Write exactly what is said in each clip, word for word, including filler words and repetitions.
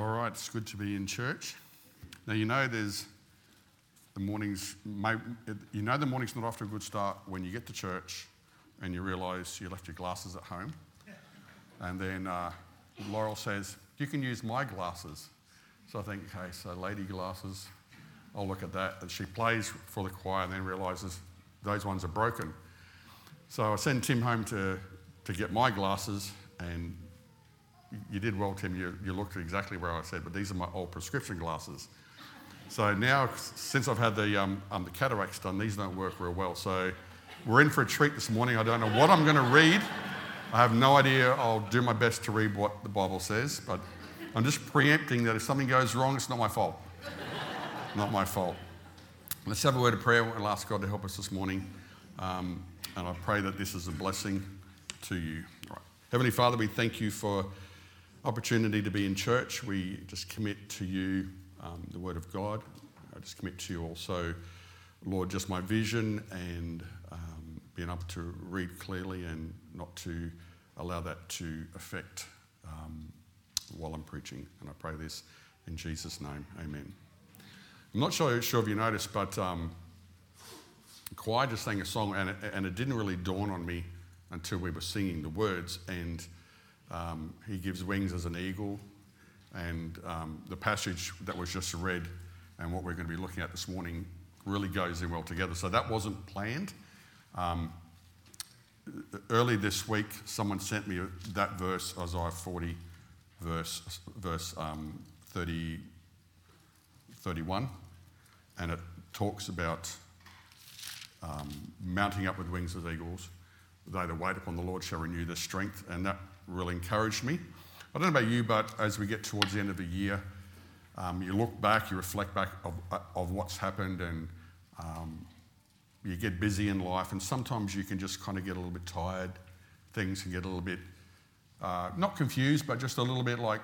All right, it's good to be in church. Now, you know there's the mornings, you know the morning's not off to a good start when you get to church and you realise you left your glasses at home. And then uh, Laurel says, you can use my glasses. So I think, okay, so lady glasses, I'll look at that. And she plays for the choir and then realises those ones are broken. So I send Tim home to, to get my glasses, and you did well, Tim. You, you looked exactly where I said, but these are my old prescription glasses. So now, since I've had the um, um, the cataracts done, these don't work real well. So we're in for a treat this morning. I don't know what I'm going to read. I have no idea. I'll do my best to read what the Bible says, but I'm just preempting that if something goes wrong, it's not my fault. Not my fault. Let's have a word of prayer. We'll ask God to help us this morning, um, and I pray that this is a blessing to you. All right. Heavenly Father, we thank you for opportunity to be in church. We just commit to you um, the Word of God. I just commit to you also, Lord, just my vision and um, being able to read clearly and not to allow that to affect um, while I'm preaching. And I pray this in Jesus' name. Amen. I'm not sure, sure if you noticed, but um, the choir just sang a song, and it, and it didn't really dawn on me until we were singing the words. And Um, he gives wings as an eagle, and um, the passage that was just read and what we're going to be looking at this morning really goes in well together. So that wasn't planned. Um, early this week, someone sent me that verse, Isaiah forty, verse verse um, thirty, thirty-one, and it talks about um, mounting up with wings as eagles. They that wait upon the Lord shall renew their strength, and that really encouraged me. I don't know about you, but as we get towards the end of the year, um, you look back, you reflect back of, of what's happened, and um, you get busy in life, and sometimes you can just kind of get a little bit tired. Things can get a little bit, uh, not confused, but just a little bit like,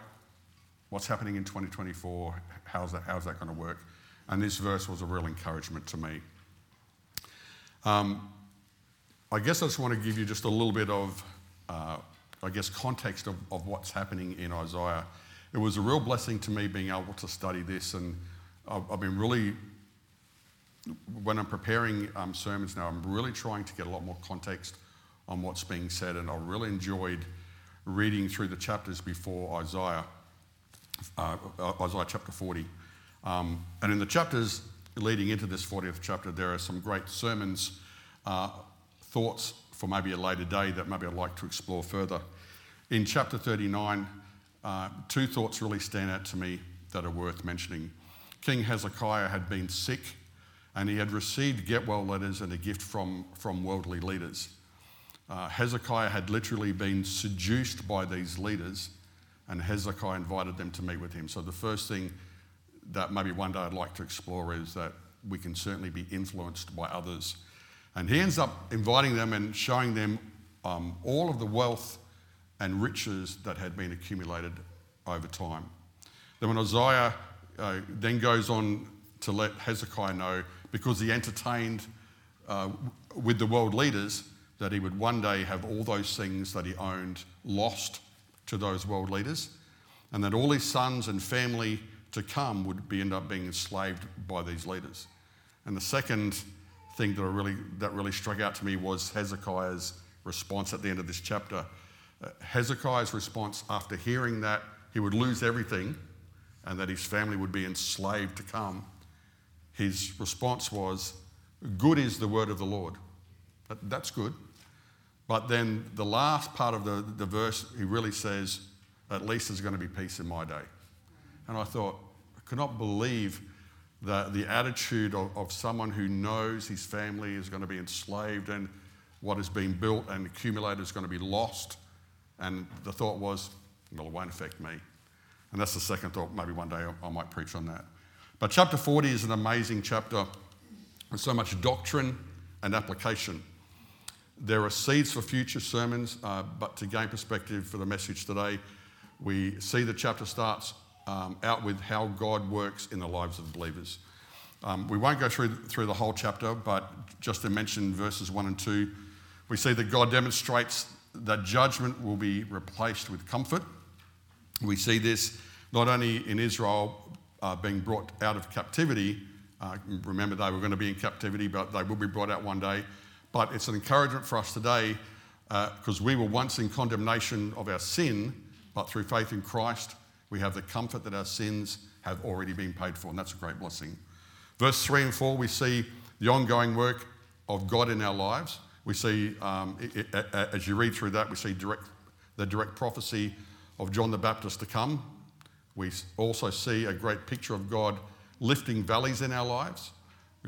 what's happening in twenty twenty-four? How's that, how's that going to work? And this verse was a real encouragement to me. Um, I guess I just want to give you just a little bit of uh, I guess, context of, of what's happening in Isaiah. It was a real blessing to me being able to study this, and I've, I've been really, when I'm preparing um, sermons now, I'm really trying to get a lot more context on what's being said, and I really enjoyed reading through the chapters before Isaiah, uh, Isaiah chapter forty. Um, and in the chapters leading into this fortieth chapter, there are some great sermons, uh, thoughts, for maybe a later day that maybe I'd like to explore further. In chapter thirty-nine, uh, two thoughts really stand out to me that are worth mentioning. King Hezekiah had been sick, and he had received get-well letters and a gift from, from worldly leaders. Uh, Hezekiah had literally been seduced by these leaders, and Hezekiah invited them to meet with him. So the first thing that maybe one day I'd like to explore is that we can certainly be influenced by others. And he ends up inviting them and showing them um, all of the wealth and riches that had been accumulated over time. Then when Isaiah uh, then goes on to let Hezekiah know, because he entertained uh, with the world leaders, that he would one day have all those things that he owned lost to those world leaders, and that all his sons and family to come would be end up being enslaved by these leaders. And the second thing that I really that really struck out to me was Hezekiah's response at the end of this chapter. Uh, Hezekiah's response after hearing that he would lose everything and that his family would be enslaved to come, his response was, "Good is the word of the Lord." That, that's good. But then the last part of the, the verse, he really says, "At least there's going to be peace in my day." And I thought, I could not believe The, the attitude of, of someone who knows his family is going to be enslaved and what has been built and accumulated is going to be lost. And the thought was, well, it won't affect me. And that's the second thought. Maybe one day I, I might preach on that. But chapter forty is an amazing chapter with so much doctrine and application. There are seeds for future sermons, uh, but to gain perspective for the message today, we see the chapter starts Um, out with how God works in the lives of believers. Um, we won't go through through the whole chapter, but just to mention verses one and two, we see that God demonstrates that judgment will be replaced with comfort. We see this not only in Israel uh, being brought out of captivity, uh, remember they were going to be in captivity, but they will be brought out one day, but it's an encouragement for us today because uh, we were once in condemnation of our sin, but through faith in Christ, we have the comfort that our sins have already been paid for, and that's a great blessing. Verse three and four, we see the ongoing work of God in our lives. We see, um, it, it, as you read through that, we see direct, the direct prophecy of John the Baptist to come. We also see a great picture of God lifting valleys in our lives.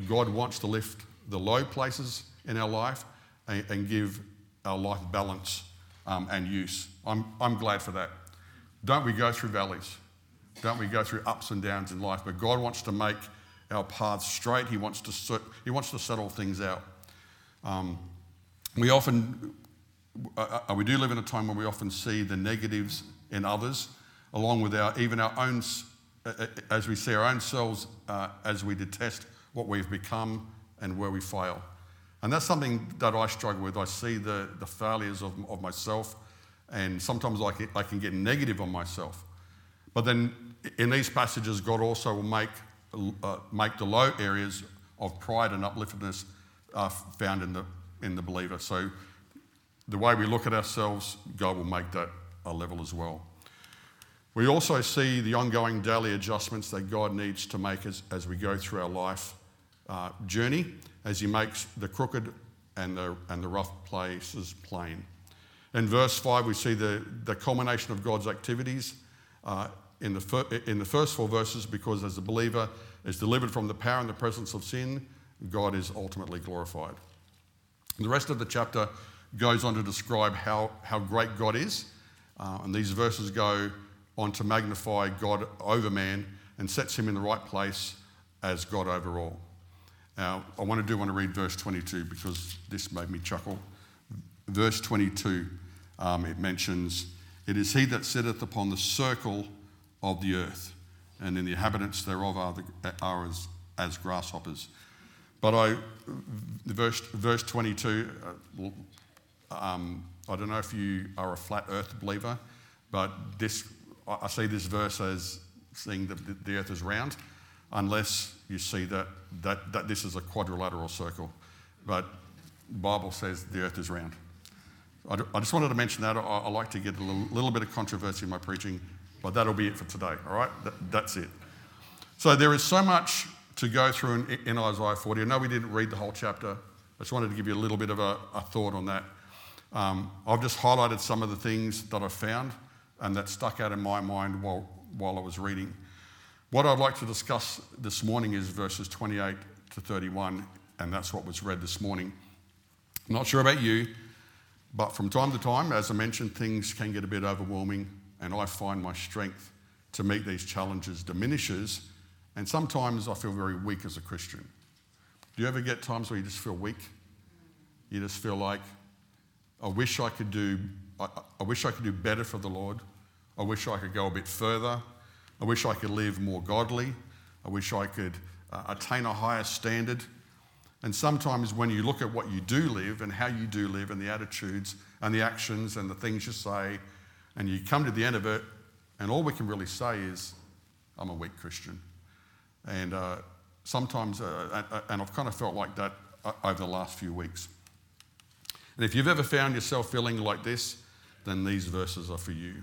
God wants to lift the low places in our life and, and give our life balance um, and use. I'm, I'm glad for that. Don't we go through valleys? Don't we go through ups and downs in life? But God wants to make our paths straight. He wants to He wants to settle things out. Um, we often, uh, we do live in a time when we often see the negatives in others, along with our even our own, uh, as we see our own selves, uh, as we detest what we've become and where we fail. And that's something that I struggle with. I see the, the failures of, of myself, and sometimes I can, I can get negative on myself. But then in these passages, God also will make Uh, make the low areas of pride and upliftedness uh, found in the in the believer. So the way we look at ourselves, God will make that a level as well. We also see the ongoing daily adjustments that God needs to make as, as we go through our life uh, journey, as He makes the crooked and the and the rough places plain. In verse five, we see the the culmination of God's activities. Uh, In the, fir- in the first four verses, because as a believer is delivered from the power and the presence of sin, God is ultimately glorified. The rest of the chapter goes on to describe how, how great God is, uh, and these verses go on to magnify God over man and sets him in the right place as God over all. Now, I want to do want to read verse twenty-two because this made me chuckle. Verse twenty-two, um, it mentions, "It is he that sitteth upon the circle of the earth, and in the inhabitants thereof are, the, are as, as grasshoppers." But I, verse, verse twenty-two, um, I don't know if you are a flat earth believer, but this I see this verse as seeing that the earth is round, unless you see that, that, that this is a quadrilateral circle. But the Bible says the earth is round. I, I just wanted to mention that. I, I like to get a little, little bit of controversy in my preaching, but that'll be it for today, all right? That, that's it. So there is so much to go through in, in Isaiah forty. I know we didn't read the whole chapter. I just wanted to give you a little bit of a, a thought on that. Um, I've just highlighted some of the things that I found and that stuck out in my mind while, while I was reading. What I'd like to discuss this morning is verses twenty-eight to thirty-one, and that's what was read this morning. I'm not sure about you, but from time to time, as I mentioned, things can get a bit overwhelming, and I find my strength to meet these challenges diminishes, and sometimes I feel very weak as a Christian. Do you ever get times where you just feel weak? You just feel like, I wish I could do, I, I wish I could do better for the Lord. I wish I could go a bit further. I wish I could live more godly. I wish I could uh, attain a higher standard. And sometimes when you look at what you do live and how you do live and the attitudes and the actions and the things you say, and you come to the end of it, and all we can really say is, I'm a weak Christian. And uh, sometimes, uh, and I've kind of felt like that over the last few weeks. And if you've ever found yourself feeling like this, then these verses are for you.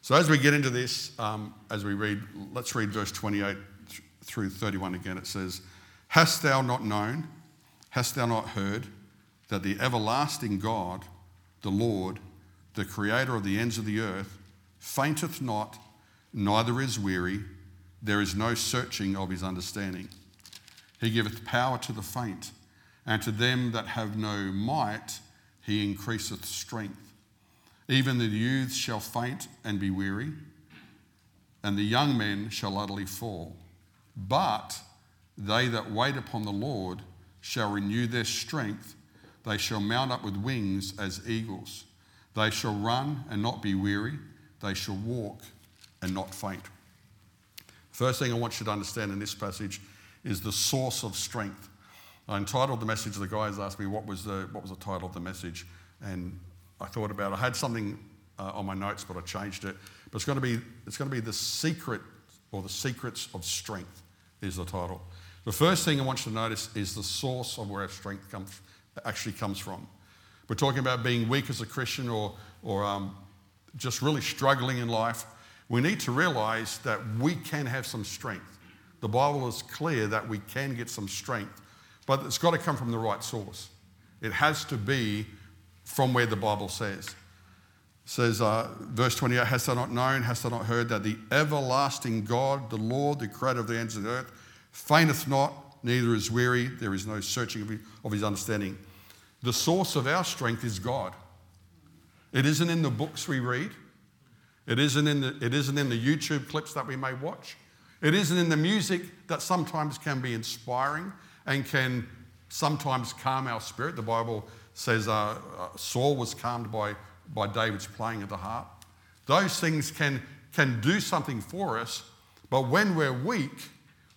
So as we get into this, um, as we read, let's read verse twenty-eight through thirty-one again. It says, "Hast thou not known, hast thou not heard, that the everlasting God, the Lord, the creator of the ends of the earth, fainteth not, neither is weary. There is no searching of his understanding. He giveth power to the faint, and to them that have no might he increaseth strength. Even the youth shall faint and be weary, and the young men shall utterly fall. But they that wait upon the Lord shall renew their strength. They shall mount up with wings as eagles. They shall run and not be weary. They shall walk and not faint." First thing I want you to understand in this passage is the source of strength. I entitled the message, the guys asked me what was the what was the title of the message, and I thought about it. I had something uh, on my notes, but I changed it. But it's going to be it's going to be the secret or the secrets of strength is the title. The first thing I want you to notice is the source of where our strength comes actually comes from. We're talking about being weak as a Christian or or um, just really struggling in life. We need to realize that we can have some strength. The Bible is clear that we can get some strength, but it's got to come from the right source. It has to be from where the Bible says. It says, uh, verse twenty-eight, hast thou not known, hast thou not heard that the everlasting God, the Lord, the creator of the ends of the earth, fainteth not, neither is weary, there is no searching of his understanding. The source of our strength is God. It isn't in the books we read. It isn't in the, it isn't in the YouTube clips that we may watch. It isn't in the music that sometimes can be inspiring and can sometimes calm our spirit. The Bible says uh, Saul was calmed by, by David's playing of the harp. Those things can, can do something for us, but when we're weak,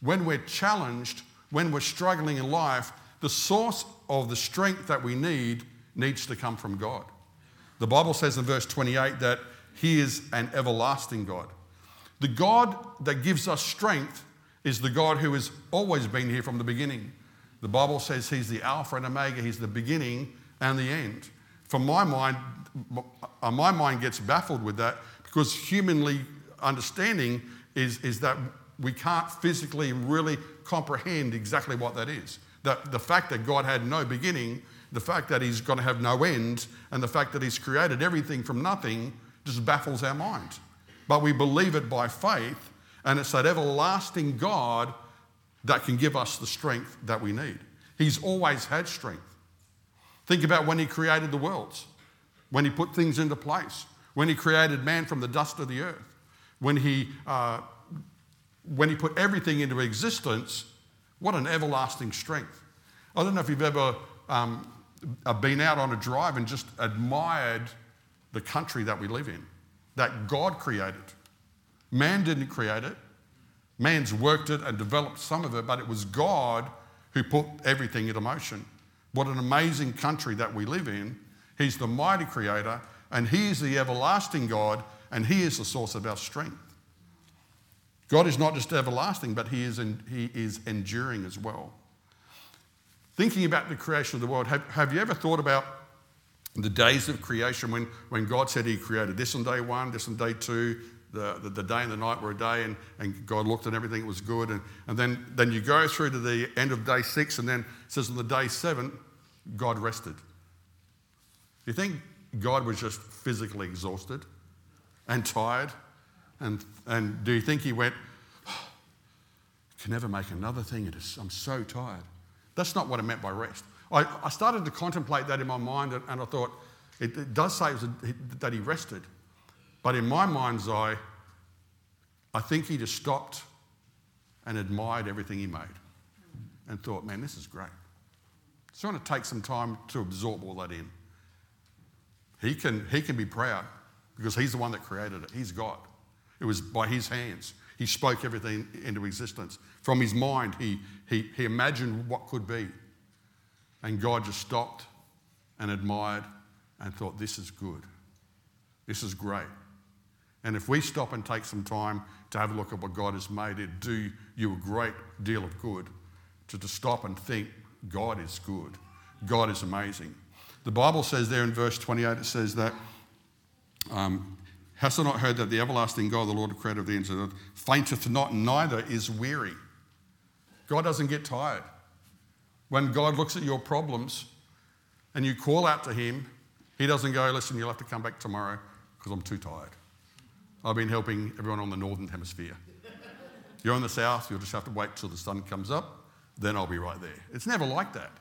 when we're challenged, when we're struggling in life, the source of the strength that we need needs to come from God. The Bible says in verse twenty-eight that he is an everlasting God. The God that gives us strength is the God who has always been here from the beginning. The Bible says he's the Alpha and Omega. He's the beginning and the end. For my mind, my mind gets baffled with that because humanly understanding is, is that we can't physically really comprehend exactly what that is. That the fact that God had no beginning, the fact that he's going to have no end, and the fact that he's created everything from nothing just baffles our mind. But we believe it by faith, and it's that everlasting God that can give us the strength that we need. He's always had strength. Think about when he created the worlds, when he put things into place, when he created man from the dust of the earth, when he, uh, when he put everything into existence. What an everlasting strength. I don't know if you've ever um, been out on a drive and just admired the country that we live in, that God created. Man didn't create it. Man's worked it and developed some of it, but it was God who put everything into motion. What an amazing country that we live in. He's the mighty creator, and he is the everlasting God, and he is the source of our strength. God is not just everlasting, but he is en- he is enduring as well. Thinking about the creation of the world, have, have you ever thought about the days of creation when, when God said he created this on day one, this on day two, the, the, the day and the night were a day, and, and God looked and everything was good. And, and then, then you go through to the end of day six, and then it says on the day seven, God rested. Do you think God was just physically exhausted and tired? And and do you think he went, oh, can never make another thing, it is, I'm so tired? That's not what I meant by rest. I, I started to contemplate that in my mind, and, and I thought, it, it does say it was a, it, that he rested. But in my mind's eye, I think he just stopped and admired everything he made and thought, man, this is great. Just want to take some time to absorb all that in. He can, he can be proud because he's the one that created it. He's God. It was by his hands. He spoke everything into existence. From his mind, he, he, he imagined what could be. And God just stopped and admired and thought, this is good. This is great. And if we stop and take some time to have a look at what God has made, it'd do you a great deal of good to, to stop and think, God is good. God is amazing. The Bible says there in verse twenty-eight, it says that... Um, Hast thou not heard that the everlasting God, the Lord, the creator of the ends of the earth, fainteth not, neither is weary? God doesn't get tired. When God looks at your problems and you call out to him, he doesn't go, listen, you'll have to come back tomorrow because I'm too tired. I've been helping everyone on the northern hemisphere. You're in the south, you'll just have to wait till the sun comes up, then I'll be right there. It's never like that.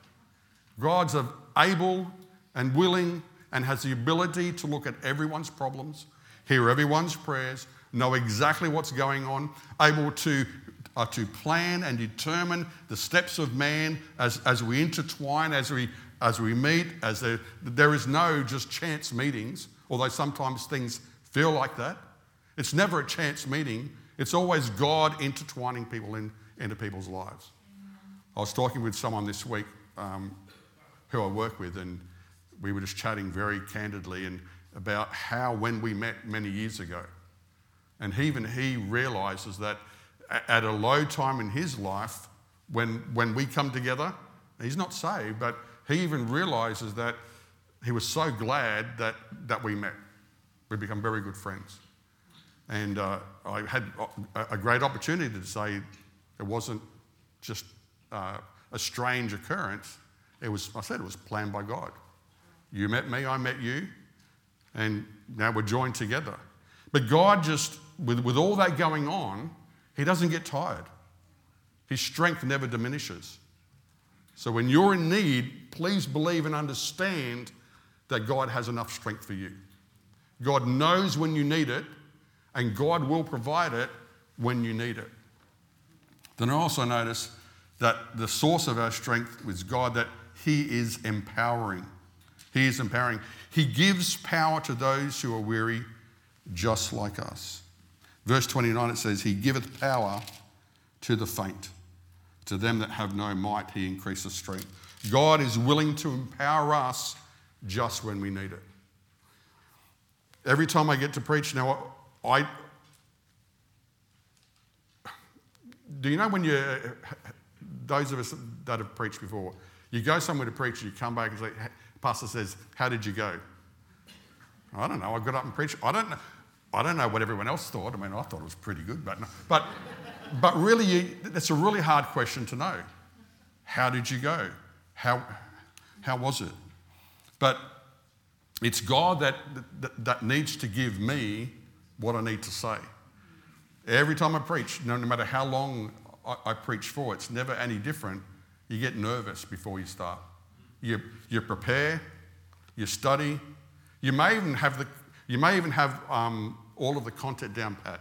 God's able and willing and has the ability to look at everyone's problems, hear everyone's prayers, know exactly what's going on, able to, uh, to plan and determine the steps of man as, as we intertwine, as we, as we meet, as there, there is no just chance meetings, although sometimes things feel like that. It's never a chance meeting. It's always God intertwining people in, into people's lives. I was talking with someone this week um, who I work with, and we were just chatting very candidly, and about how when we met many years ago. And even he realises that at a low time in his life, when, when we come together, he's not saved, but he even realises that he was so glad that, that we met. We've become very good friends. And uh, I had a great opportunity to say it wasn't just uh, a strange occurrence. It was, I said, it was planned by God. You met me, I met you, and now we're joined together. But God just, with, with all that going on, he doesn't get tired. His strength never diminishes. So when you're in need, please believe and understand that God has enough strength for you. God knows when you need it, and God will provide it when you need it. Then I also notice that the source of our strength is God, that he is empowering. He is empowering. He gives power to those who are weary, just like us. Verse twenty-nine, it says, he giveth power to the faint. To them that have no might, he increaseth strength. God is willing to empower us just when we need it. Every time I get to preach now, I... Do you know when you... Those of us that have preached before, you go somewhere to preach and you come back and say, pastor says, how did you go? I don't know. I got up and preached. I don't know. I don't know what everyone else thought. I mean, I thought it was pretty good, but no. but but really, you, that's a really hard question to know. How did you go? How how was it? But it's God that that, that needs to give me what I need to say. Every time I preach, no, no matter how long I, I preach for, it's never any different. You get nervous before you start. You you prepare, you study. You may even have the you may even have um, all of the content down pat.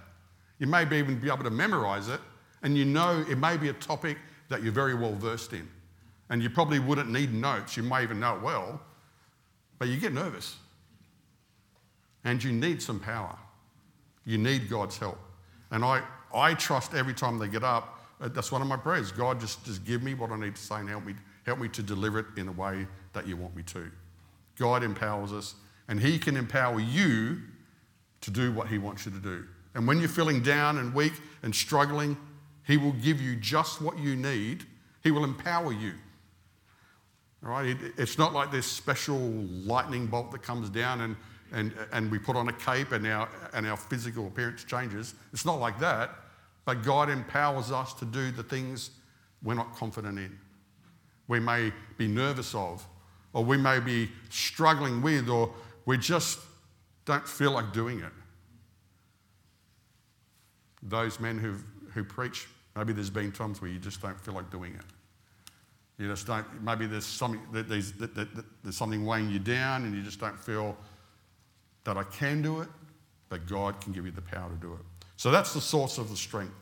You may be even be able to memorise it, and you know it may be a topic that you're very well versed in, and you probably wouldn't need notes. You may even know it well, but you get nervous, and you need some power. You need God's help, and I I trust every time they get up. That's one of my prayers. God, just, just give me what I need to say and help me help me to deliver it in a way that you want me to. God empowers us. And he can empower you to do what he wants you to do. And when you're feeling down and weak and struggling, he will give you just what you need. He will empower you. All right? It, it's not like this special lightning bolt that comes down and, and, and we put on a cape and our, and our physical appearance changes. It's not like that. But God empowers us to do the things we're not confident in. We may be nervous of, or we may be struggling with, or we just don't feel like doing it. Those men who who preach, maybe there's been times where you just don't feel like doing it. You just don't. Maybe there's something that there's, that, that, that, there's something weighing you down, and you just don't feel that I can do it. But God can give you the power to do it. So that's the source of the strength.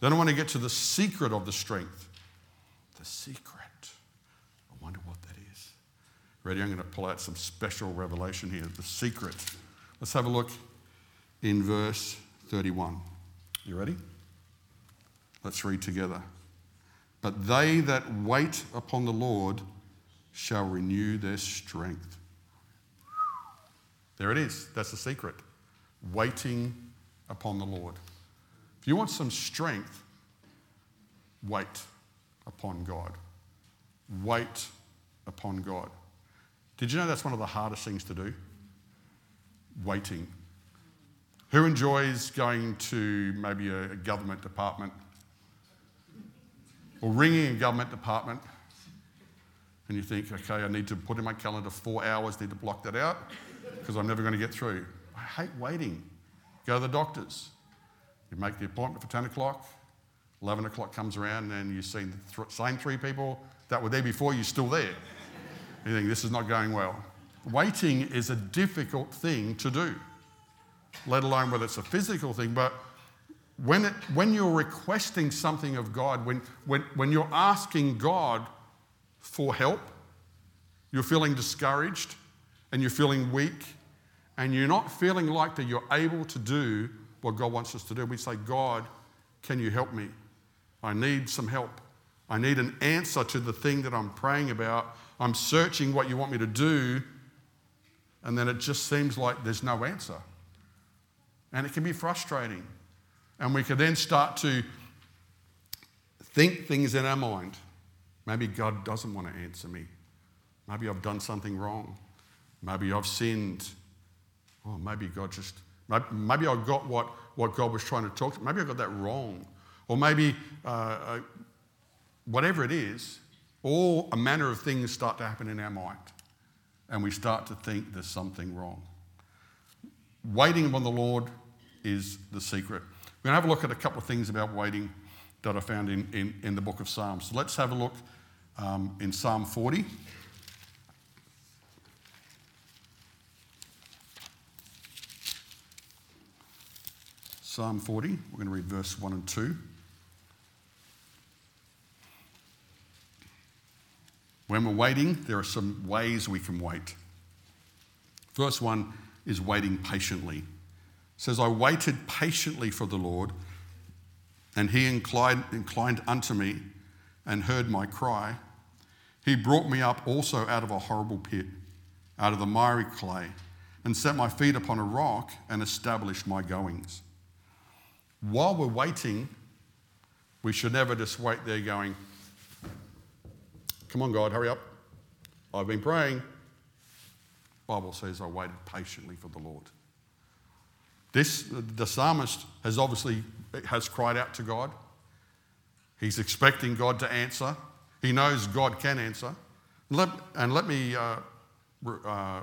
Then I want to get to the secret of the strength. The secret. I wonder what that is. Ready? I'm going to pull out some special revelation here. The secret. Let's have a look in verse thirty-one. You ready? Let's read together. But they that wait upon the Lord shall renew their strength. There it is. That's the secret. Waiting upon the Lord. If you want some strength, wait upon God. Wait upon God. Did you know that's one of the hardest things to do? Waiting. Who enjoys going to maybe a, a government department or ringing a government department and you think, okay, I need to put in my calendar four hours, need to block that out because I'm never going to get through. I hate waiting. Go to the doctors. You make the appointment for ten o'clock. eleven o'clock comes around and you've seen the th- same three people that were there before, you're still there. You think, this is not going well. Waiting is a difficult thing to do, let alone whether it's a physical thing. But when it, when you're requesting something of God, when, when, when you're asking God for help, you're feeling discouraged and you're feeling weak and you're not feeling like that you're able to do what God wants us to do. We say, God, can you help me? I need some help. I need an answer to the thing that I'm praying about. I'm searching what you want me to do, and then it just seems like there's no answer. And it can be frustrating. And we can then start to think things in our mind. Maybe God doesn't want to answer me. Maybe I've done something wrong. Maybe I've sinned. Oh, maybe God just, maybe I got what, what God was trying to talk to. Maybe I got that wrong. Or maybe uh, whatever it is, all a manner of things start to happen in our mind. And we start to think there's something wrong. Waiting upon the Lord is the secret. We're going to have a look at a couple of things about waiting that I found in, in, in the book of Psalms. So let's have a look um, in Psalm forty. Psalm forty, we're going to read verse one and two. When we're waiting, there are some ways we can wait. First one is waiting patiently. It says, I waited patiently for the Lord, and he inclined, inclined unto me and heard my cry. He brought me up also out of a horrible pit, out of the miry clay, and set my feet upon a rock and established my goings. While we're waiting, we should never just wait there going, come on, God, hurry up. I've been praying. The Bible says I waited patiently for the Lord. This, the psalmist has obviously has cried out to God. He's expecting God to answer. He knows God can answer. And let, and let me uh, uh,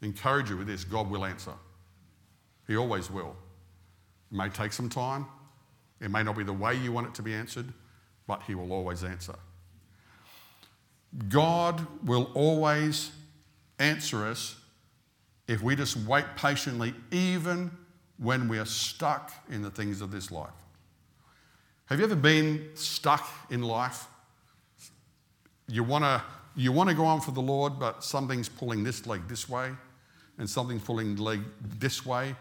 encourage you with this. God will answer. He always will. It may take some time. It may not be the way you want it to be answered, but he will always answer. God will always answer us if we just wait patiently, even when we are stuck in the things of this life. Have you ever been stuck in life? You want to you want to go on for the Lord, but something's pulling this leg this way and something's pulling the leg this way.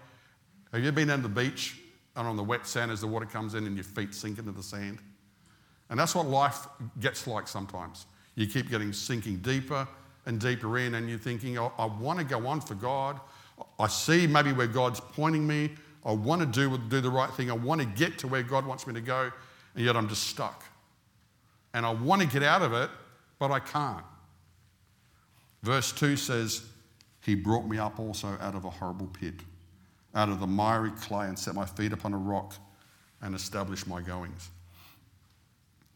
Have you ever been on the beach and on the wet sand as the water comes in and your feet sink into the sand? And that's what life gets like sometimes. You keep getting sinking deeper and deeper in, and you're thinking, oh, I want to go on for God. I see maybe where God's pointing me. I want to do, do the right thing. I want to get to where God wants me to go, and yet I'm just stuck. And I want to get out of it, but I can't. Verse two says, he brought me up also out of a horrible pit, out of the miry clay, and set my feet upon a rock and established my goings.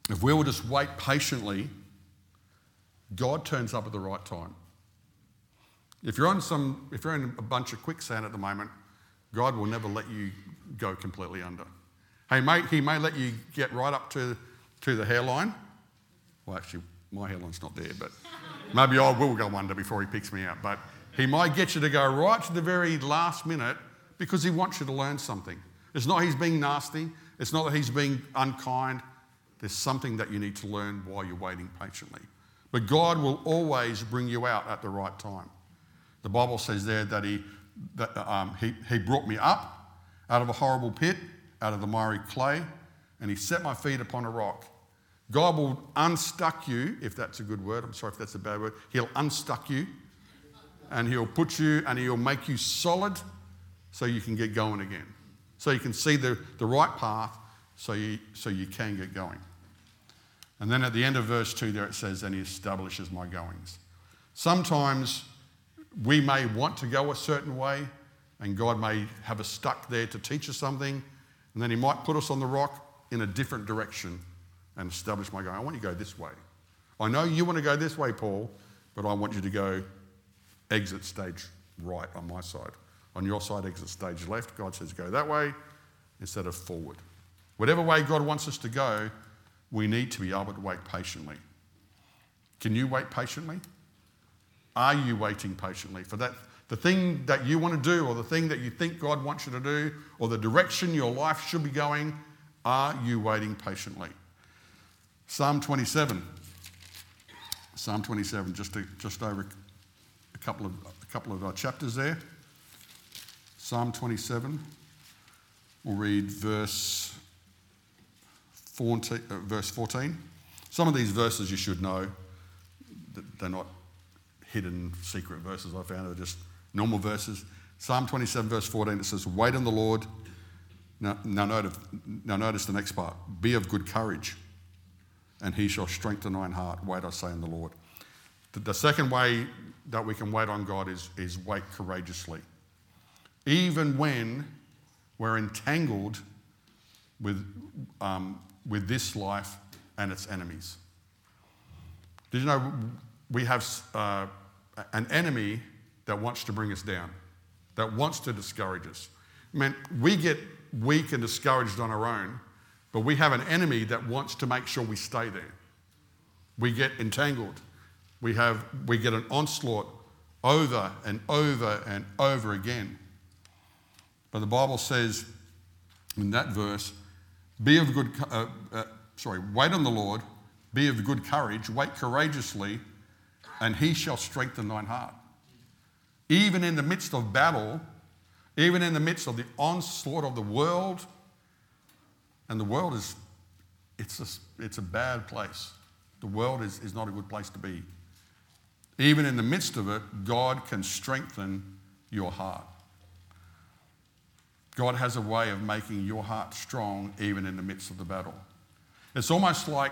If we will just wait patiently, God turns up at the right time. If you're on some, if you're in a bunch of quicksand at the moment, God will never let you go completely under. He may, he may let you get right up to, to the hairline. Well, actually, my hairline's not there, but maybe I will go under before he picks me out. But he might get you to go right to the very last minute because he wants you to learn something. It's not he's being nasty. It's not that he's being unkind. There's something that you need to learn while you're waiting patiently. But God will always bring you out at the right time. The Bible says there that he, that, um, he, he brought me up out of a horrible pit, out of the miry clay, and he set my feet upon a rock. God will unstuck you, if that's a good word. I'm sorry if that's a bad word. He'll unstuck you, and he'll put you, and he'll make you solid so you can get going again, so you can see the, the right path so you, so you can get going. And then at the end of verse two there it says, and he establishes my goings. Sometimes we may want to go a certain way and God may have us stuck there to teach us something, and then he might put us on the rock in a different direction and establish my going. I want you to go this way. I know you want to go this way, Paul, but I want you to go exit stage right on my side. On your side, exit stage left. God says go that way instead of forward. Whatever way God wants us to go, we need to be able to wait patiently. Can you wait patiently? Are you waiting patiently for that, the thing that you want to do, or the thing that you think God wants you to do, or the direction your life should be going? Are you waiting patiently? Psalm twenty-seven. Psalm twenty-seven, just, a, just over a couple of, a couple of our chapters there. Psalm twenty-seven, we'll read verse... verse fourteen. Some of these verses you should know. They're not hidden secret verses I found are just normal verses. Psalm twenty-seven, verse fourteen, it says, wait on the Lord. Now, now, notice, now notice the next part. Be of good courage, and he shall strengthen thine heart. Wait, I say, on the Lord. The, the second way that we can wait on God is, is wait courageously. Even when we're entangled with, um, with this life and its enemies. Did you know we have uh, an enemy that wants to bring us down, that wants to discourage us? I mean, we get weak and discouraged on our own, but we have an enemy that wants to make sure we stay there. We get entangled. We have we get an onslaught over and over and over again. But the Bible says in that verse, "Be of good uh, uh, sorry, wait on the Lord, be of good courage, wait courageously, and he shall strengthen thine heart." Even in the midst of battle, even in the midst of the onslaught of the world, and the world is, it's a, it's a bad place. The world is, is not a good place to be. Even in the midst of it, God can strengthen your heart. God has a way of making your heart strong even in the midst of the battle. It's almost like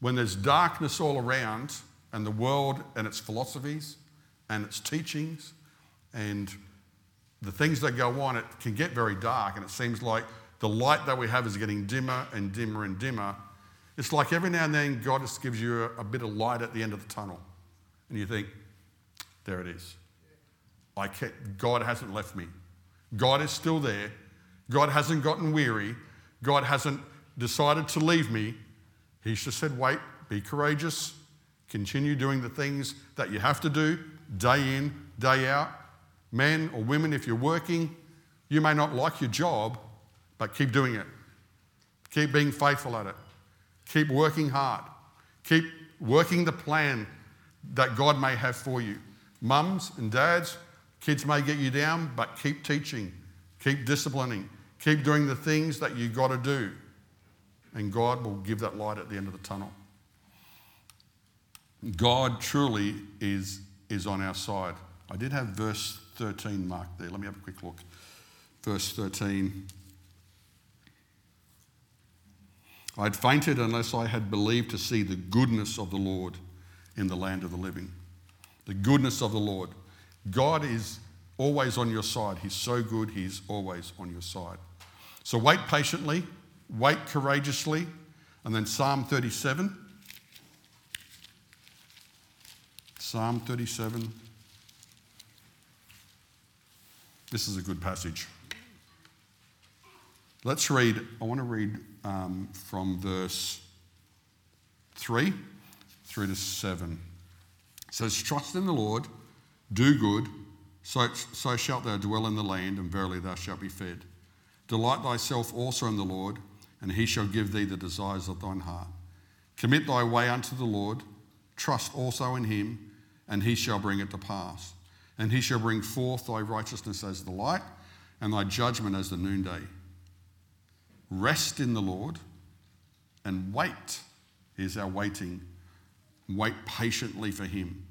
when there's darkness all around and the world and its philosophies and its teachings and the things that go on, it can get very dark, and it seems like the light that we have is getting dimmer and dimmer and dimmer. It's like every now and then God just gives you a, a bit of light at the end of the tunnel, and you think, there it is. I can't, God hasn't left me. God is still there. God hasn't gotten weary. God hasn't decided to leave me. He's just said, wait, be courageous. Continue doing the things that you have to do day in, day out. Men or women, if you're working, you may not like your job, but keep doing it. Keep being faithful at it. Keep working hard. Keep working the plan that God may have for you. Mums and dads, kids may get you down, but keep teaching. Keep disciplining. Keep doing the things that you got to do. And God will give that light at the end of the tunnel. God truly is, is on our side. I did have verse thirteen marked there. Let me have a quick look. Verse thirteen. I had fainted unless I had believed to see the goodness of the Lord in the land of the living. The goodness of the Lord. God is always on your side. He's so good, he's always on your side. So wait patiently, wait courageously. And then Psalm thirty-seven. Psalm thirty-seven. This is a good passage. Let's read, I want to read um, from verse three through to seven. It says, trust in the Lord, do good, so, so shalt thou dwell in the land, and verily thou shalt be fed. Delight thyself also in the Lord, and he shall give thee the desires of thine heart. Commit thy way unto the Lord, trust also in him, and he shall bring it to pass. And he shall bring forth thy righteousness as the light, and thy judgment as the noonday. Rest in the Lord and wait. Here's our waiting. Wait patiently for him.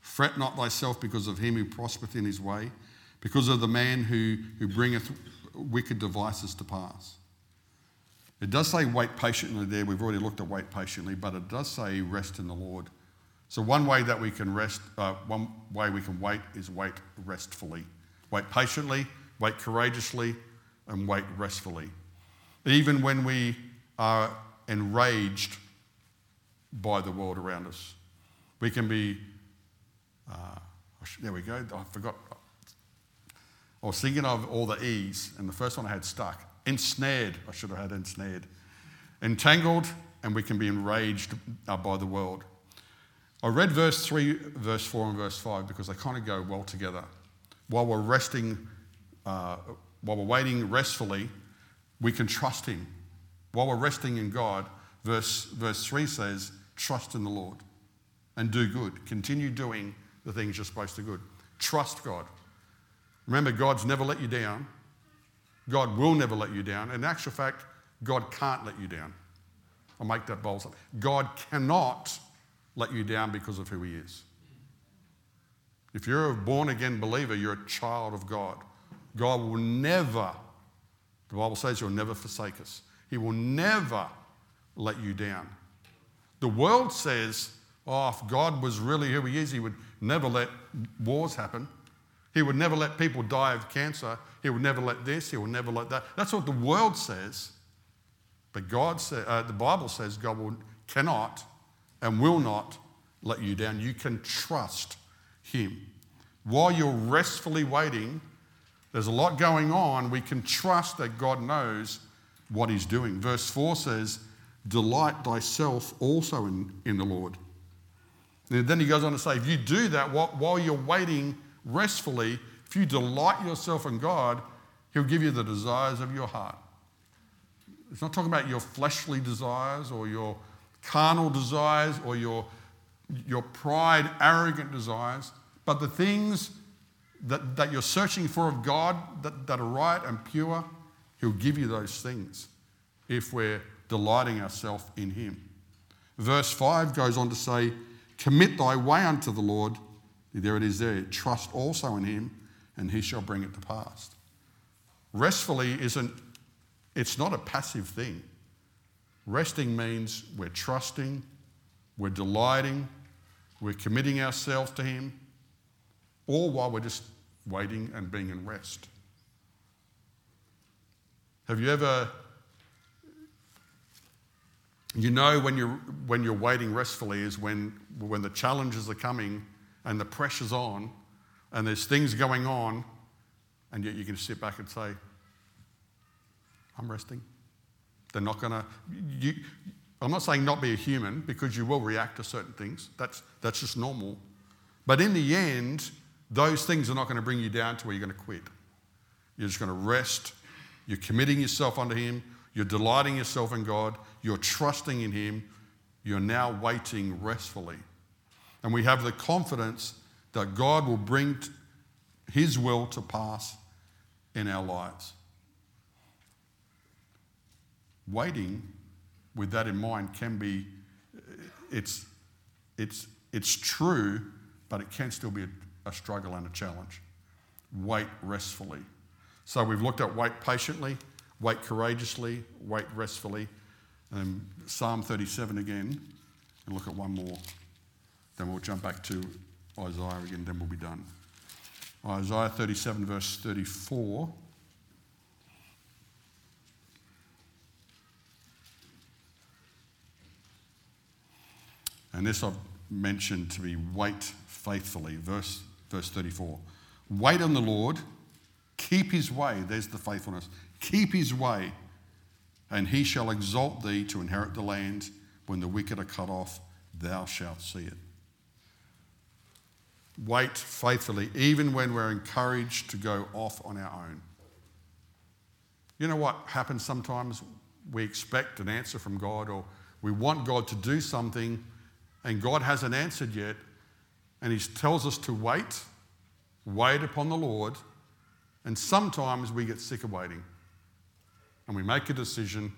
Fret not thyself because of him who prospereth in his way, because of the man who, who bringeth wicked devices to pass. It does say wait patiently there. We've already looked at wait patiently, but it does say rest in the Lord. So one way that we can rest, uh, one way we can wait is wait restfully. Wait patiently, wait courageously, and wait restfully. Even when we are enraged by the world around us, we can be, uh, there we go, I forgot. I was thinking of all the E's, and the first one I had stuck. Ensnared, I should have had ensnared. Entangled, and we can be enraged uh, by the world. I read verse three, verse four, and verse five because they kind of go well together. While we're resting, uh, while we're waiting restfully, we can trust him. While we're resting in God, verse, verse three says, trust in the Lord and do good. Continue doing the things you're supposed to do. Trust God. Remember, God's never let you down. God will never let you down. In actual fact, God can't let you down. I'll make that bold. God cannot let you down because of who he is. If you're a born-again believer, you're a child of God. God will never, the Bible says, he'll never forsake us. He will never let you down. The world says, oh, if God was really who he is, he would never let wars happen. He would never let people die of cancer. He would never let this. He would never let that. That's what the world says. But God say, uh, the Bible says God will, cannot and will not let you down. You can trust him. While you're restfully waiting, there's a lot going on. We can trust that God knows what he's doing. Verse four says, delight thyself also in, in the Lord. And then he goes on to say, if you do that while you're waiting restfully, if you delight yourself in God, he'll give you the desires of your heart. It's not talking about your fleshly desires or your carnal desires or your, your pride, arrogant desires, but the things that, that you're searching for of God that, that are right and pure, he'll give you those things if we're delighting ourselves in him. Verse five goes on to say, commit thy way unto the Lord. There it is there. Trust also in him, and he shall bring it to pass. Restfully isn't, it's not a passive thing. Resting means we're trusting, we're delighting, we're committing ourselves to him, all while we're just waiting and being in rest. Have you ever, you know when you're, when you're waiting restfully is when, when the challenges are coming and the pressure's on, and there's things going on, and yet you can sit back and say, I'm resting. They're not going to... I'm not saying not be a human, because you will react to certain things. That's, that's just normal. But in the end, those things are not going to bring you down to where you're going to quit. You're just going to rest. You're committing yourself unto him. You're delighting yourself in God. You're trusting in him. You're now waiting restfully. And we have the confidence that God will bring his will to pass in our lives. Waiting with that in mind can be, it's it's it's true, but it can still be a, a struggle and a challenge. Wait restfully. So we've looked at wait patiently, wait courageously, wait restfully. And Psalm thirty-seven again, and look at one more. Then we'll jump back to Isaiah again, then we'll be done. Isaiah thirty-seven, verse thirty-four. And this I've mentioned to be wait faithfully. Verse, verse thirty-four. Wait on the Lord, keep his way. There's the faithfulness. Keep his way, and he shall exalt thee to inherit the land. When the wicked are cut off, thou shalt see it. Wait faithfully, even when we're encouraged to go off on our own. You know what happens sometimes? We expect an answer from God, or we want God to do something, and God hasn't answered yet, and he tells us to wait, wait upon the Lord, and sometimes we get sick of waiting, and we make a decision,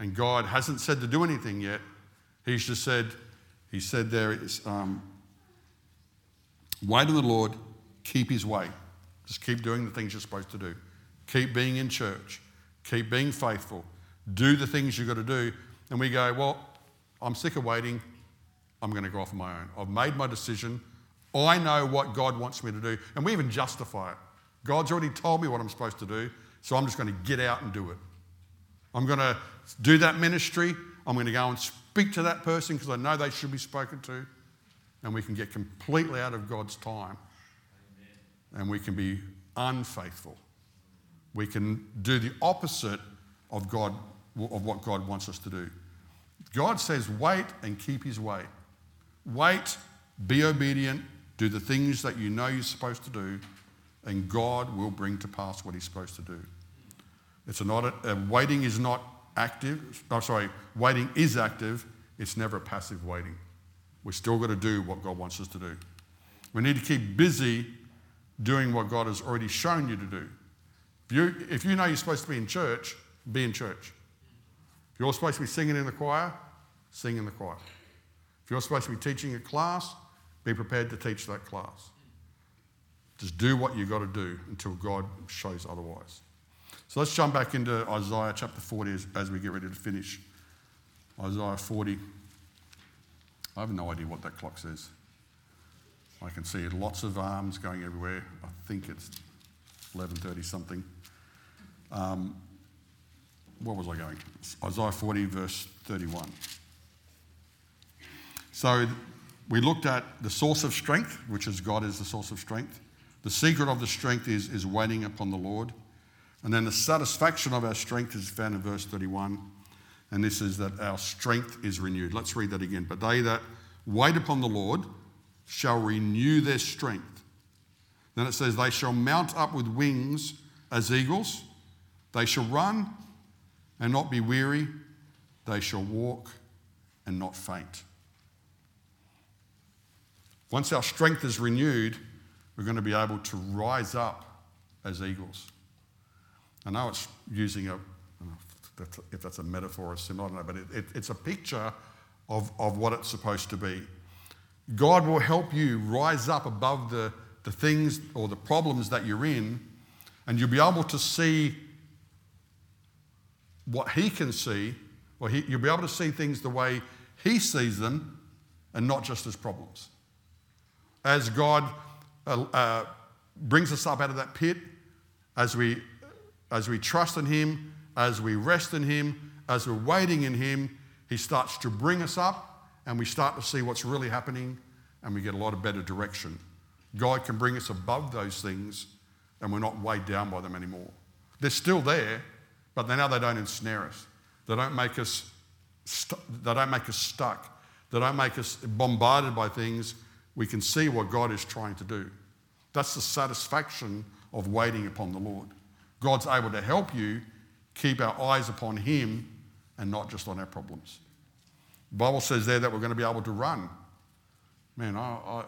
and God hasn't said to do anything yet. He's just said, he said there is... Um, Wait on the Lord, keep his way. Just keep doing the things you're supposed to do. Keep being in church. Keep being faithful. Do the things you've got to do. And we go, well, I'm sick of waiting. I'm going to go off on my own. I've made my decision. I know what God wants me to do. And we even justify it. God's already told me what I'm supposed to do, so I'm just going to get out and do it. I'm going to do that ministry. I'm going to go and speak to that person because I know they should be spoken to. And we can get completely out of God's time. Amen. And we can be unfaithful. We can do the opposite of God, of what God wants us to do. God says wait and keep his way. Wait, be obedient, do the things that you know you're supposed to do, and God will bring to pass what he's supposed to do. It's not a, a waiting is not active. I'm sorry, waiting is active. It's never a passive waiting. We're still going to do what God wants us to do. We need to keep busy doing what God has already shown you to do. If you, if you know you're supposed to be in church, be in church. If you're supposed to be singing in the choir, sing in the choir. If you're supposed to be teaching a class, be prepared to teach that class. Just do what you've got to do until God shows otherwise. So let's jump back into Isaiah chapter forty as, as we get ready to finish. Isaiah forty. I have no idea what that clock says. I can see lots of arms going everywhere. I think it's eleven thirty something. Um, where was I going? Isaiah forty verse thirty-one. So we looked at the source of strength, which is God is the source of strength. The secret of the strength is, is waiting upon the Lord. And then the satisfaction of our strength is found in verse thirty-one. And this is that our strength is renewed. Let's read that again. But they that wait upon the Lord shall renew their strength. Then it says, they shall mount up with wings as eagles. They shall run and not be weary. They shall walk and not faint. Once our strength is renewed, we're going to be able to rise up as eagles. I know it's using a, I don't know if that's a metaphor or similar, I don't know, but it, it, it's a picture of, of what it's supposed to be. God will help you rise up above the, the things or the problems that you're in, and you'll be able to see what he can see, or he, you'll be able to see things the way he sees them and not just as problems. As God uh, uh, brings us up out of that pit, as we, as we trust in him, as we rest in him, as we're waiting in him, he starts to bring us up, and we start to see what's really happening, and we get a lot of better direction. God can bring us above those things, and we're not weighed down by them anymore. They're still there, but now they don't ensnare us. They don't make us. St- they don't make us stuck. They don't make us bombarded by things. We can see what God is trying to do. That's the satisfaction of waiting upon the Lord. God's able to help you keep our eyes upon him and not just on our problems. The Bible says there that we're going to be able to run. Man, I, I,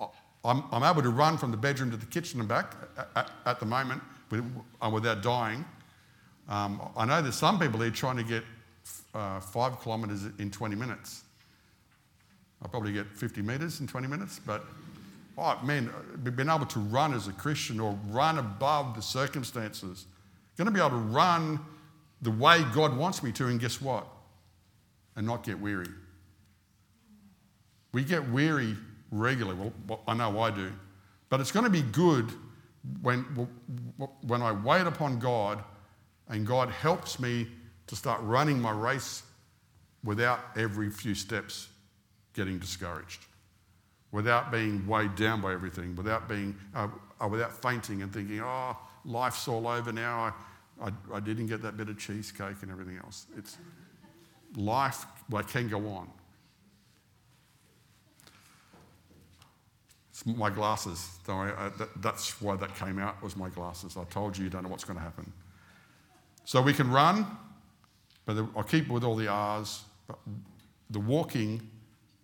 I, I'm, I'm able to run from the bedroom to the kitchen and back at, at, at the moment without dying. Um, I know there's some people here trying to get uh, five kilometres in twenty minutes. I'll probably get fifty metres in twenty minutes, but oh, man, being able to run as a Christian or run above the circumstances, going to be able to run the way God wants me to, and guess what? And not get weary. We get weary regularly. Well, I know I do. But it's going to be good when, when I wait upon God and God helps me to start running my race without every few steps getting discouraged, without being weighed down by everything, without being, uh, uh, without fainting and thinking, oh, life's all over now. I, I, I didn't get that bit of cheesecake and everything else. It's... Life well, can go on. It's my glasses. Don't worry, I, that, that's why that came out, was my glasses. I told you, you don't know what's going to happen. So we can run, but the, I'll keep with all the R's. But the walking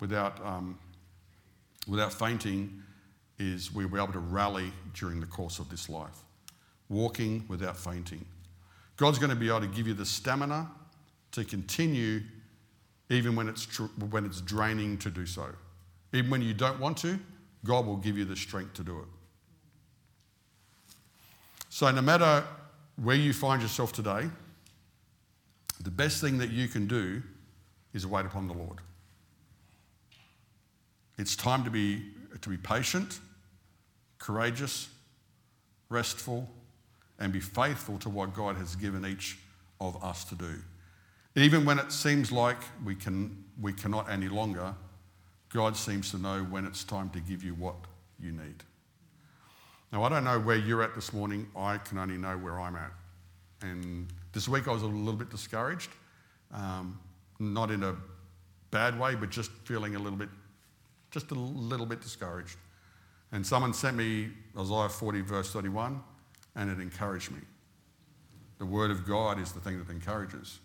without, um, without fainting is we'll be able to rally during the course of this life. Walking without fainting. God's going to be able to give you the stamina to continue even when it's tr- when it's draining to do so. Even when you don't want to, God will give you the strength to do it. So no matter where you find yourself today, the best thing that you can do is wait upon the Lord. It's time to be, to be patient, courageous, restful, and be faithful to what God has given each of us to do. Even when it seems like we can, we cannot any longer, God seems to know when it's time to give you what you need. Now, I don't know where you're at this morning. I can only know where I'm at. And this week I was a little bit discouraged, um, not in a bad way, but just feeling a little bit, just a little bit discouraged. And someone sent me Isaiah forty, verse thirty-one, and it encouraged me. The word of God is the thing that encourages.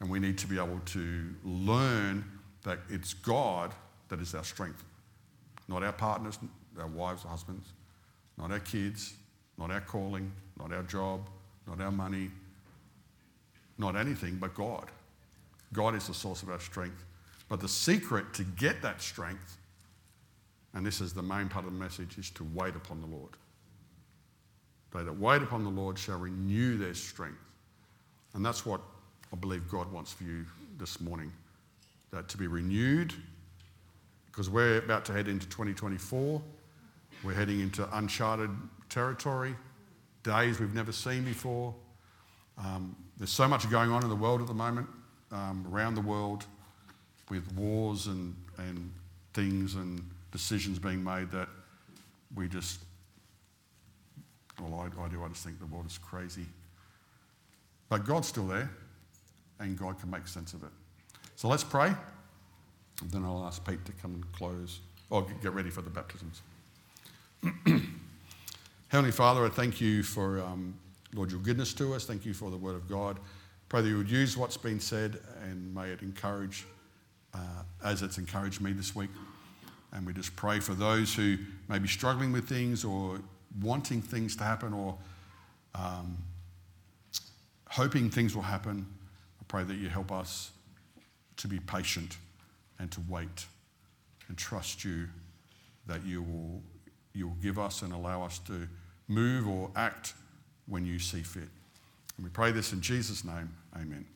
And we need to be able to learn that it's God that is our strength. Not our partners, our wives, husbands, not our kids, not our calling, not our job, not our money, not anything but God. God is the source of our strength. But the secret to get that strength And this is the main part of the message, is to wait upon the Lord. They that wait upon the Lord shall renew their strength. And that's what I believe God wants for you this morning, that to be renewed, because we're about to head into twenty twenty-four. We're heading into uncharted territory, days we've never seen before. Um, there's so much going on in the world at the moment, um, around the world, with wars and, and things and decisions being made that we just, well, I, I do, I just think the world is crazy. But God's still there, and God can make sense of it. So let's pray, and then I'll ask Pete to come and close, or get ready for the baptisms. Heavenly Father, I thank you for, um, Lord, your goodness to us. Thank you for the word of God. Pray that you would use what's been said, and may it encourage, uh, as it's encouraged me this week. And we just pray for those who may be struggling with things or wanting things to happen or um, hoping things will happen. I pray that you help us to be patient and to wait and trust you, that you will you will give us and allow us to move or act when you see fit. And we pray this in Jesus' name. Amen.